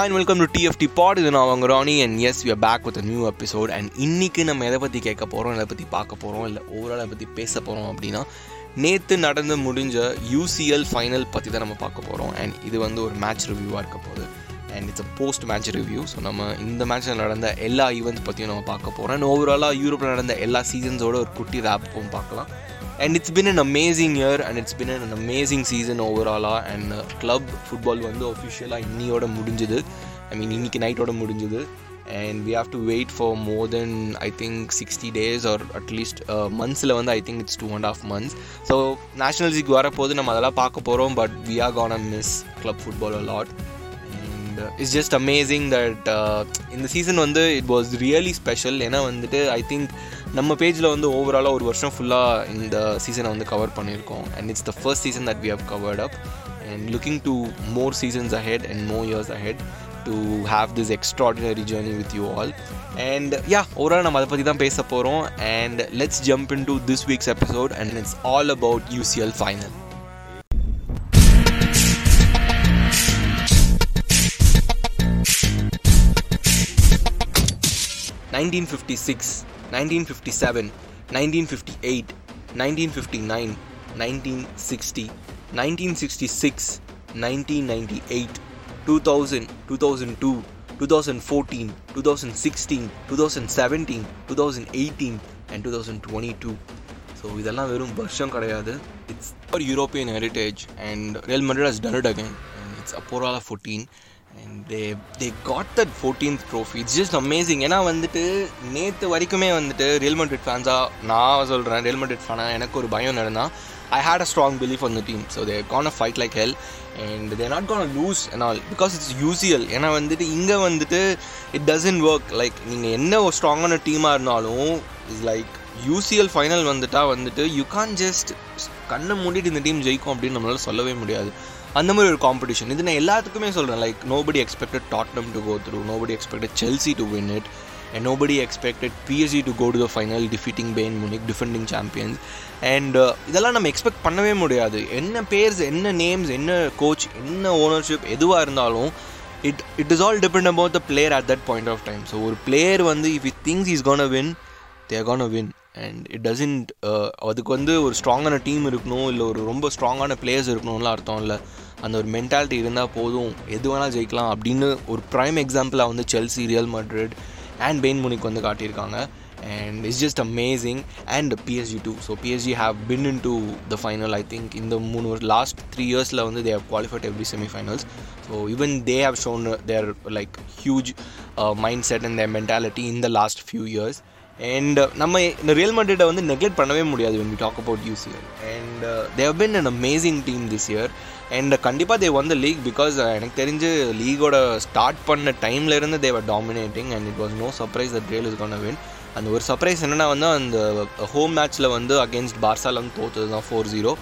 And welcome to TFT Pod. இது நாவங்கராணி and S we are back with a new episode. And இன்றைக்கி நம்ம எதை பற்றி கேட்க போகிறோம், எதை பற்றி பார்க்க போகிறோம், இல்லை ஓவரால் எதை பற்றி பேச போகிறோம் அப்படின்னா, நேற்று நடந்து முடிஞ்ச UCL ஃபைனல் பற்றி தான் நம்ம பார்க்க போகிறோம். அண்ட் இது வந்து ஒரு மேட்ச் ரிவ்யூவாக இருக்க போகுது. And it's a post match review. So நம்ம இந்த மேட்ச்சில் நடந்த எல்லா ஈவெண்ட்ஸ் பற்றியும் நம்ம பார்க்க போகிறோம். அண்ட் ஓவராலாக யூரோப்பில் நடந்த எல்லா சீசன்ஸோட ஒரு குட்டி ரேப்பும் பார்க்கலாம். And it's been an amazing year and it's been an amazing season overall and club football vandu official ah inniyoda mudinjadhu. I mean iniki night oda mudinjadhu and we have to wait for more than I think 60 days or at least months la vandu I think it's 2.5 months. So national league varapodhu nam adala paakaporom but we are going to miss club football a lot. It's just amazing that in the season vandu it was really special. Ena vandute I think நம்ம பேஜில் வந்து ஓவராலாக ஒரு வருஷம் ஃபுல்லாக இந்த சீசனை வந்து கவர் பண்ணியிருக்கோம். And it's the first season that we have covered up and looking to more seasons ahead and more years ahead to have this extraordinary journey with you all. And yeah, overall நம்ம அதை பற்றி தான் பேச போகிறோம். And let's jump in to this week's episode and it's all about UCL final, 1957, 1959, 1960, 1969, 1968, 2000, 2002, 2014, 2016, 2017, 2018 and 2022. So இதெல்லாம் வெறும் வருஷம் கிடையாது. It's our European heritage and Real Madrid has done it again. And it's Aporala 14. And they got that 14th trophy. It's just amazing. ஏன்னா வந்துட்டு நேற்று வரைக்குமே வந்துட்டு real Madrid ஃபேன்ஸாக நான் சொல்கிறேன், ரியல் மட்ரிட் ஃபேனாக எனக்கு ஒரு பயம் என்னன்னா, I had a strong belief on the team. So they're gonna fight like hell and they're not gonna lose and all because it's UCL. ஏன்னா வந்துட்டு இங்கே வந்துட்டு it doesn't work. like நீங்கள் என்ன ஒரு ஸ்ட்ராங்கான டீமாக இருந்தாலும் இஸ் லைக் UCL ஃபைனல் வந்துட்டு you can't just கண்ணை மூடிட்டு இந்த டீம் ஜெயிக்கும் அப்படின்னு நம்மளால் சொல்லவே முடியாது. அந்த மாதிரி ஒரு காம்படிஷன். இது நான் எல்லாத்துக்குமே சொல்கிறேன். Like nobody expected Tottenham to go through, nobody expected Chelsea to win it and nobody expected PSG to go to the final defeating Bayern Munich, defending champions. And இதெல்லாம் நம்ம எக்ஸ்பெக்ட் பண்ணவே முடியாது. என்ன பேர்ஸ், என்ன நேம்ஸ், என்ன coach, என்ன ownership, எதுவாக இருந்தாலும் it is all depend about the player at that point of time. So ஒரு பிளேயர் வந்து if it things is gonna win, they're gonna win. And it doesn't, அதுக்கு வந்து ஒரு ஸ்ட்ராங்கான டீம் இருக்கணும், இல்லை ஒரு ரொம்ப ஸ்ட்ராங்கான பிளேயர்ஸ் இருக்கணும்லாம் அர்த்தம் இல்லை. அந்த ஒரு மென்டாலிட்டி இருந்தால் போதும், எது வேணால் ஜெயிக்கலாம் அப்படின்னு ஒரு ப்ரைம் எக்ஸாம்பிளாக வந்து Chelsea, Real Madrid and Bayern Munich வந்து காட்டியிருக்காங்க. And it's just amazing. And PSG too. So PSG have been in to the final. I think இந்த லாஸ்ட் 3 years வந்து they have qualified every semi-finals. So even they have shown their like huge mindset and their mentality in the last few years. And நம்ம இந்த real மட்ரிட்டை வந்து neglect பண்ணவே முடியாது when we talk about UCL. And they have been an amazing team this year. And கண்டிப்பாக they won the league because எனக்கு தெரிஞ்சு லீகோட start பண்ண டைம்லேருந்து they were dominating and it was no surprise that Real is going to win. அந்த ஒரு surprise என்னென்னா வந்து அந்த home மேட்ச்சில் வந்து அகேன்ஸ்ட் பார்சால வந்து தோற்றது தான் 4-0.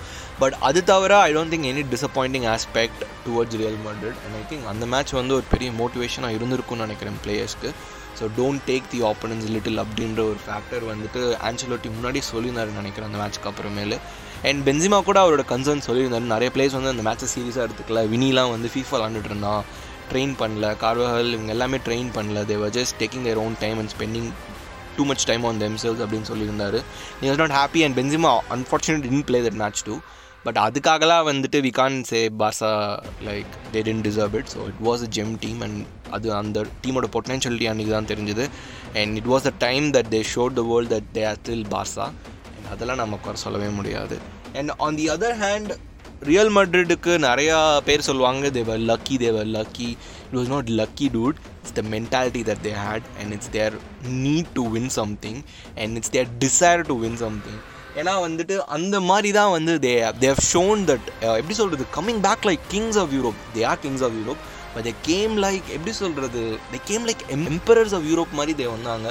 பட் அது தவிர I don't think any disappointing aspect towards Real Madrid. And I think அந்த மேட்ச் வந்து ஒரு பெரிய மோட்டிவேஷனாக இருந்திருக்குன்னு நினைக்கிறேன் பிளேயர்ஸ்க்கு. So don't take the opponents little அப்படின்ற ஒரு ஃபேக்டர் வந்துட்டு ஆன்செலோட்டி முன்னாடி சொல்லியிருந்தாருன்னு நினைக்கிறேன் அந்த மேட்ச்சுக்கு அப்புறமேலு. அண்ட் பென்சிமா கூட அவரோட கன்சர்ன் சொல்லியிருந்தாரு. நிறைய பிளேயர்ஸ் வந்து அந்த மேட்ச்சை சீரியஸாக எடுத்துக்கல. வினிலாம் வந்து FIFA விளாண்டுட்டு இருந்தான், ட்ரெயின் பண்ணல. கார்வஹல் இவங்க எல்லாமே ட்ரெயின் பண்ணல. They were just taking their own time and spending too much time on themselves அப்படின்னு சொல்லியிருந்தாரு. He was not happy and Benzema unfortunate did play that match too. But அதுக்காகலாம் வந்துட்டு we Khan say Barca like they didn't deserve it. So it was a gem team and அது அந்த டீமோட potentiality அன்றைக்கி தான் தெரிஞ்சுது. And it was a time that they showed the world that they are still Barca. And அதெல்லாம் நம்ம குறை சொல்லவே முடியாது. And on the other hand Real மட்ரிடுக்கு நிறையா பேர் சொல்லுவாங்க they were lucky, they were lucky. It was not lucky dude. It's the mentality that they had and it's their need to win something and it's their desire to win something. ஏன்னா வந்துட்டு அந்த மாதிரி தான் வந்து they have shown that எப்படி சொல்கிறது, coming back like kings of Europe. They are kings of Europe but they came like எப்படி சொல்கிறது, they came like emperors of Europe மாதிரி they வந்தாங்க.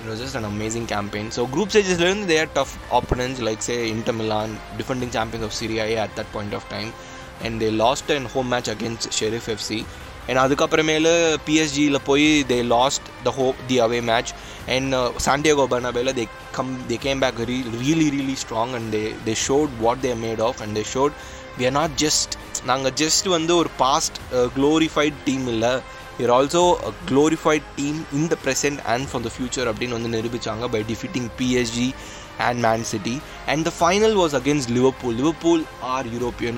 It was just an amazing campaign. So group stagesலேருந்து they are tough opponents like say Inter Milan, defending champions of Serie A at that point of time and they lost a home match against Sheriff FC. And அதுக்கப்புறமேலு பிஎஸ்ஜியில் போய் they lost the away match and Santiago Bernabeu they came back really strong and they showed what they are made of and they showed we are not just நாங்கள் just வந்து ஒரு past glorified team இல்லை, you're also a glorified team in the present and for the future அப்படின்னு வந்து நிரூபித்தாங்க by defeating PSG and Man City. And the final was against Liverpool. Liverpool are European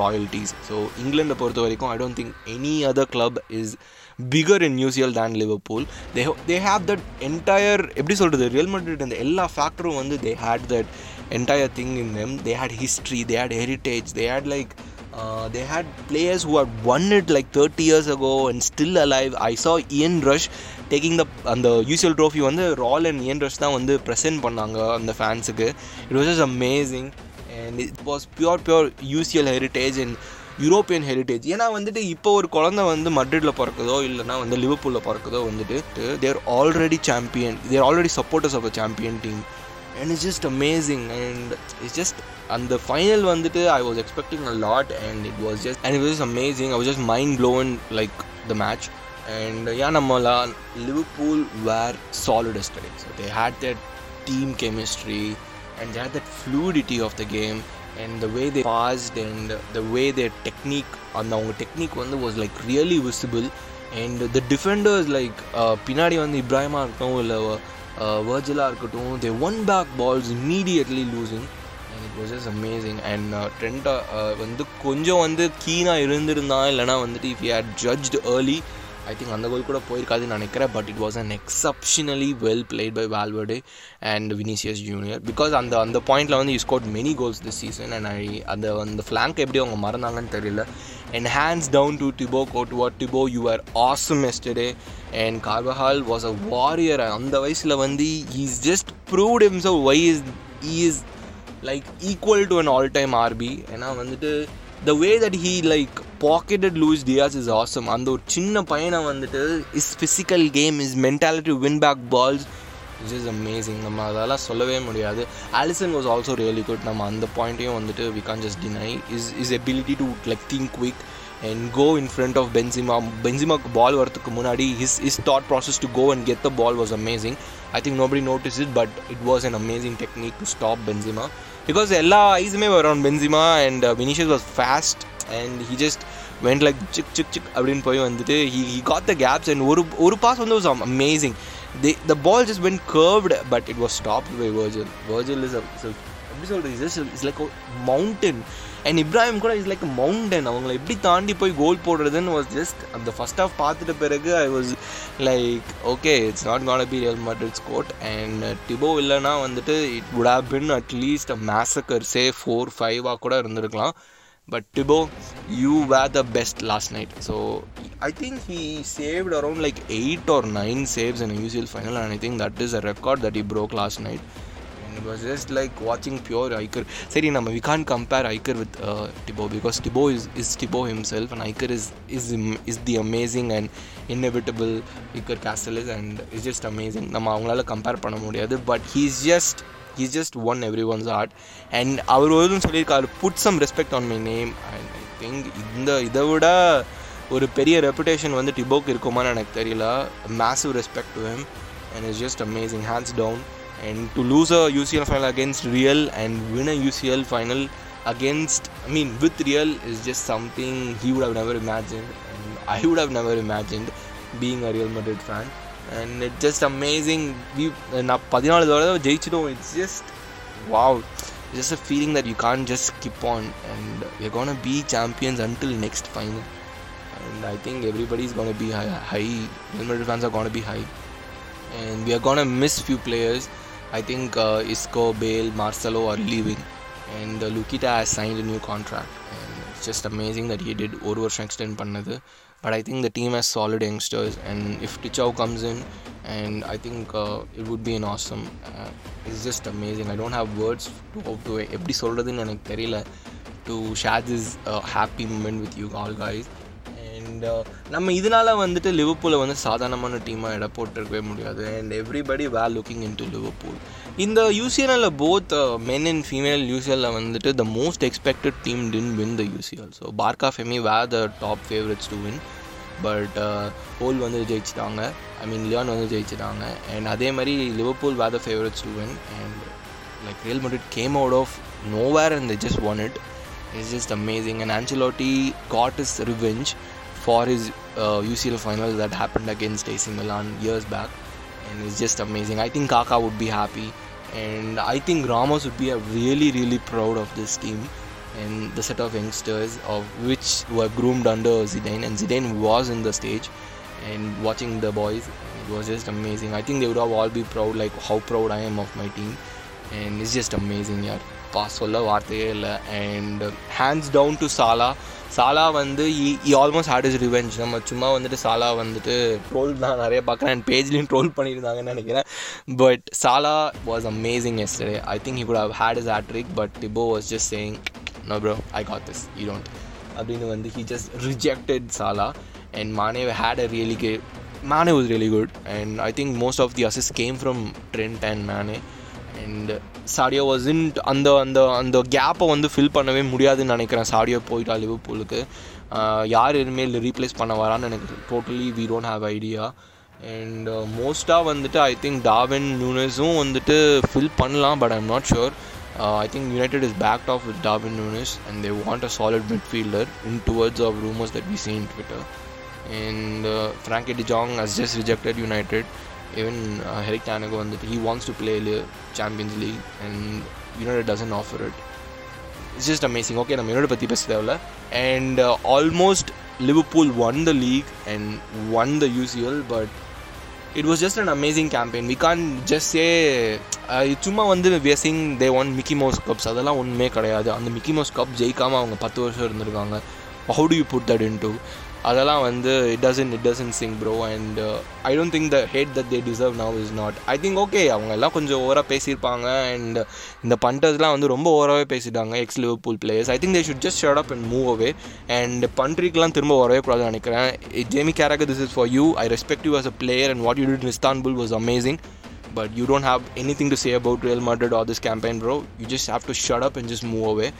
royalties. So England பொறுத்த வரைக்கும் I don't think any other club is bigger in UCL than Liverpool. They have that entire, எப்படி சொல்கிறது, Real Madrid அந்த எல்லா ஃபேக்டரும் வந்து they had that entire thing in them. They had history, they had heritage, they had like they had players who had won it like 30 years ago and still alive. I saw Ian Rush taking the UCL trophy வந்து Raul and Ian Rush தான் வந்து present பண்ணாங்க அந்த ஃபேன்ஸுக்கு. It was just amazing and it was pure UCL heritage and European heritage. ஏன்னா வந்துட்டு இப்போ ஒரு குழந்தை வந்து மட்ரிடில் பிறக்குதோ இல்லைனா வந்து லிவர்பூலில் பிறக்குதோ வந்துட்டு they're already champion, they're already supporters of a champion team and it's just amazing and it's just on the final vandittu I was expecting a lot and it was just amazing. I was just mind blown like the match and namala Liverpool were solid yesterday. So they had that team chemistry and they had that fluidity of the game and the way they passed and the way their technique and their technique was like really visible and the defenders like pinadi vandu Ibrahim arkum illa Virgil arkattum, they won back balls immediately losing and it was just amazing and Trent வந்து கொஞ்சம் வந்து கீனா இருந்திருந்தா இல்லனா வந்துட்டு if he had judged early I think அந்த கோல் கூட போயிருக்காதுன்னு நினைக்கிறேன். But it was an exceptionally well played by Valverde and Vinicius Jr. because அந்த பாயிண்டில் வந்து he scored many goals this season and அந்த flank எப்படி அவங்க மறந்தாங்கன்னு தெரியல. And hands down to Thibaut Courtois. Thibaut, you were awesome yesterday and Carvajal was a warrior. அந்த வயசுல வந்து he's just proved himself why he is like equal to an all-time RB. ஏன்னா வந்துட்டு the way that he like pocketed Luis Diaz is awesome. அந்த ஒரு சின்ன பையனை வந்துட்டு his physical game, his mentality to win back balls is just amazing. நம்ம அதெல்லாம் சொல்லவே முடியாது. Alisson was also really good. நம்ம அந்த பாயிண்ட்டையும் வந்துட்டு we can't just deny his ability to like think quick and go in front of Benzema ball வரதுக்கு முன்னாடி his thought process to go and get the ball was amazing. I think nobody noticed it but it was an amazing technique to stop Benzema because எல்லா ஐஸுமே were on Benzema and Vinicius was fast and he just went like chick chick chick அப்படினு போய் வந்துட்டு he got the gaps and ஒரு pass வந்து was amazing. The ball just went curved but it was stopped by Virgil. Virgil is like a mountain and Ibrahim kuda is like a mountain. avanga eppadi taandi poi goal podradhen was just the first half paathita peragu I was like okay it's not going to be Real Madrid's court and Thibaut illana vandu it would have been at least a massacre say 4 5 kuda irundirukalam. But Thibaut, you were the best last night. So I think he saved around like 8 or 9 saves in a UCL final and I think that is a record that he broke last night. And it was just like watching pure Iker. Sorry, we can't compare Iker with Thibaut because Thibaut is Thibaut himself and Iker is the amazing and inevitable Iker Casillas and it's just amazing. நம்ம அவங்களால compare பண்ண முடியாது. But He just won everyone's heart and அவர் ஒருதும் சொல்லியிருக்காரு put some respect on my name and I think இதை விட ஒரு பெரிய reputation வந்து டிபோக்கு இருக்குமான்னு எனக்கு தெரியல. Massive respect to him and it's just amazing hands down and to lose a UCL final against Real and win a UCL final with Real is just something he would have never imagined and I would have never imagined being a Real Madrid fan. And it's just amazing. Na 14 thoda jeichidom. It's just wow, it's just a feeling that you can't just keep on and we're going to be champions until next final and I think everybody's going to be high. Real Madrid fans are going to be high and we are going to miss few players. I think Isco, Bale, Marcelo are leaving and Lukita has signed a new contract and it's just amazing that he did over version extend pannadhu. But I think the team has solid youngsters and if Tichau comes in and I think it would be an awesome it's just amazing. I don't have words to every solradhinu enak theriyala to share this happy moment with you all guys and நம்ம இதனால வந்துட்டு லிவர்பூலை வந்து சாதாரணமான டீமாக இட போட்டிருக்கவே முடியாது and everybody were looking into Liverpool. இந்த யூசிஎல்லில் both men and female யூசிஎல்லில் வந்துட்டு the most expected team didn't win the UCL. So Barca Femi were the top favorites to win but Paul வந்து ஜெயிச்சிட்டாங்க, லியான் வந்து ஜெயிச்சிட்டாங்க and அதே மாதிரி Liverpool were the favorites to win and like Real Madrid came out of nowhere and they just won it. It's just amazing and Ancelotti got his revenge for his UCL final that happened against AC Milan years back, and it's just amazing. I think Kaka would be happy, and I think Ramos would be really proud of this team and the set of youngsters of which were groomed under Zidane, and Zidane was in the stage and watching the boys, it was just amazing. I think they would have all be proud, like how proud I am of my team, and it's just amazing. Pass solla vaarthaye illa, and hands down to Salah வந்து he almost had his revenge. நம்ம சும்மா வந்துட்டு Salah வந்துட்டு troll தான் நிறைய பார்க்குறேன், and பேஜ்லேயும் troll பண்ணியிருந்தாங்கன்னு நினைக்கிறேன். But Salah was amazing yesterday. I think he could have had his hat trick, but Thibaut was just saying, no bro, I got this, you don't. அப்படின்னு வந்து he just rejected Salah, and Mane had a really good, Mane was really good, and I think most of the assists came from Trent and Mane. And Sadio wasn't அந்த அந்த அந்த கேப்பை வந்து fill பண்ணவே முடியாதுன்னு நினைக்கிறேன். சாடியோ போயிட்டா லிவர்பூலுக்கு, யார் இனிமேல் ரீப்ளேஸ் பண்ண வரான்னு எனக்கு totally we don't have idea. And மோஸ்ட்டாக வந்துட்டு ஐ திங்க் டார்வின் நூனஸும் வந்துட்டு ஃபில் பண்ணலாம், but I am not sure. I think United is backed off with Darwin Nunez, and they want a solid midfielder in towards of rumours that we see in Twitter. And Frankie de Jong has just rejected United. Even Eric Ten Hag வந்துட்டு he wants to play Champions League and United doesn't offer it. It's just amazing. Okay, நம்ம United பற்றி பேச தேவையில்ல. And almost Liverpool won the league and won the UCL, but it was just an amazing campaign. We can't just say சும்மா வந்து we are saying they won Mickey Mouse Cups. அதெல்லாம் ஒன்றுமே கிடையாது. அந்த Mickey Mouse Cup ஜெயிக்காமல் அவங்க 10 வருஷம் இருந்திருக்காங்க. How do you put that into? அதெல்லாம் வந்து it doesn't sing bro, and I don't think the hate that they deserve now is not. I think okay, அவங்க எல்லாம் கொஞ்சம் ஓவராக பேசியிருப்பாங்க, and இந்த பண்டர்ஸ்லாம் வந்து ரொம்ப ஓவராகவே பேசிட்டாங்க, ex Liverpool players. I think they should just shut up and move away, and பண்ட்ரிக்கெலாம் திரும்ப வரவே கூடாதுன்னு நினைக்கிறேன். ஜேமி கேராக, this is for you. I respect you as a player, and what you did in Istanbul was amazing, but you don't have anything to say about Real Madrid or this campaign bro. You just have to shut up and just move away.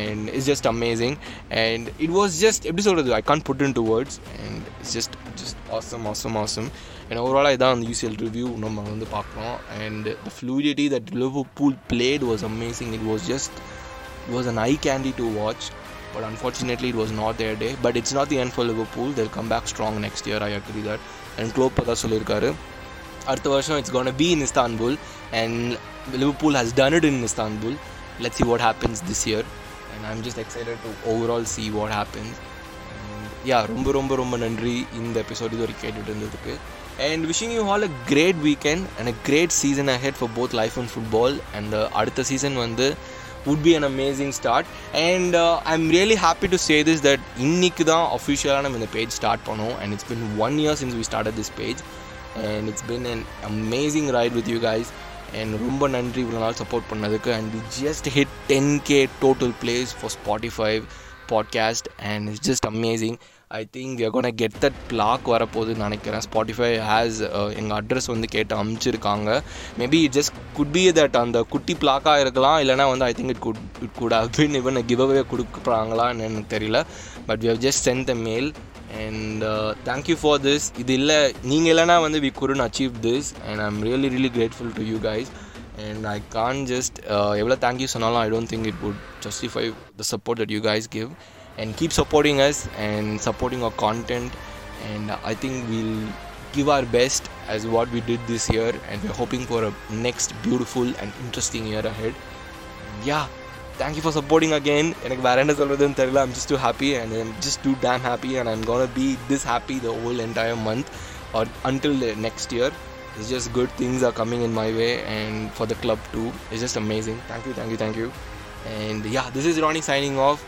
And it's just amazing, and it was just episode I can't put into words, and it's just awesome. And overall idan the UCL review நம்ம வந்து பார்க்கறோம், and the fluidity that Liverpool played was amazing. It was an eye candy to watch, but unfortunately it was not their day. But it's not the end for Liverpool. They'll come back strong next year, I agree that. And Klopp பதா சொல்லிருக்காரு அடுத்த வருஷம் it's going to be in Istanbul, and Liverpool has done it in Istanbul. Let's see what happens this year. And I'm just excited to overall see what happens. And ரொம்ப நன்றி இந்த episode இது வரைக்கும் கேட்டுட்டு இருந்ததுக்கு. And wishing you all a great weekend and a great season ahead for both life and football. And the அடுத்த season வந்து would be an amazing start. And I'm really happy to say this, that இன்னைக்கு தான் officially நம்ம இந்த page start பண்ணோம், and it's been 1 year since we started this page, and it's been an amazing ride with you guys. And ரொம்ப நன்றி இவ்வளோ நாள் support பண்ணதுக்கு. And we just hit 10,000 total plays for Spotify podcast, and it's just amazing. I think we are going to get that plaque வரப்போகுதுன்னு நினைக்கிறேன். Spotify has எங்கள் address வந்து கேட்டு அனுப்பிச்சிருக்காங்க. Maybe it just could be that அந்த குட்டி பிளாக்காக இருக்கலாம், இல்லைனா வந்து I think it could have been even giveaway கொடுக்குறாங்களான்னு எனக்கு தெரியல. But we have just sent the mail, and thank you for this. இது இல்லை நீங்கள் இல்லைனா வந்து we couldn't achieve this, and I'm really grateful to you guys. And I can't just எவ்வளோ thank you சொன்னாலும் I don't think it would justify the support that you guys give. And keep supporting us and supporting our content, and I think we'll give our best as what we did this year, and we're hoping for a next beautiful and interesting year ahead. Thank you for supporting again. enak varanda solradhun therilla. I'm just too happy, and I'm just too damn happy, and I'm going to be this happy the whole entire month or until the next year. It's just good things are coming in my way, and for the club too. It's just amazing. Thank you. And this is Ronnie signing off.